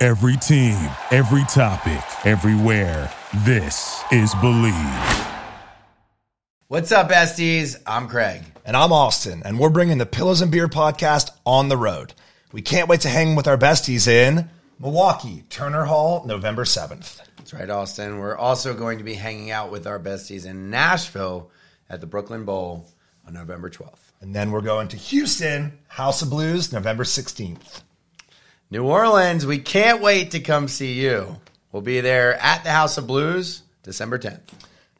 Every team, every topic, everywhere. This is Believe. What's up, besties? I'm Craig. And I'm Austin, and we're bringing the Pillows and Beer podcast on the road. We can't wait to hang with our besties in Milwaukee, Turner Hall, November 7th. That's right, Austin. We're also going to be hanging out with our besties in Nashville at the Brooklyn Bowl on November 12th. And then we're going to Houston, House of Blues, November 16th. New Orleans, we can't wait to come see you. We'll be there at the House of Blues, December 10th.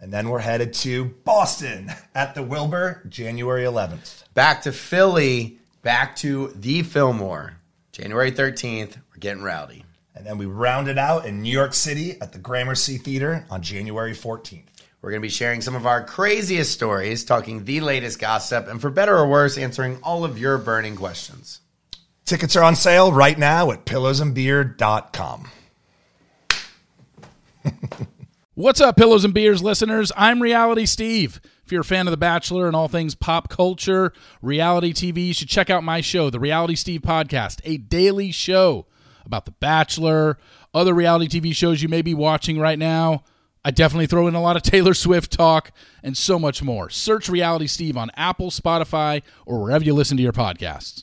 And then we're headed to Boston at the Wilbur, January 11th. Back to Philly, back to the Fillmore, January 13th. We're getting rowdy. And then we round it out in New York City at the Gramercy Theater on January 14th. We're going to be sharing some of our craziest stories, talking the latest gossip, and for better or worse, answering all of your burning questions. Tickets are on sale right now at PillowsandBeer.com. What's up, Pillows and Beers listeners? I'm Reality Steve. If you're a fan of The Bachelor and all things pop culture, reality TV, you should check out my show, The Reality Steve Podcast, a daily show about The Bachelor, other reality TV shows you may be watching right now. I definitely throw in a lot of Taylor Swift talk and so much more. Search Reality Steve on Apple, Spotify, or wherever you listen to your podcasts.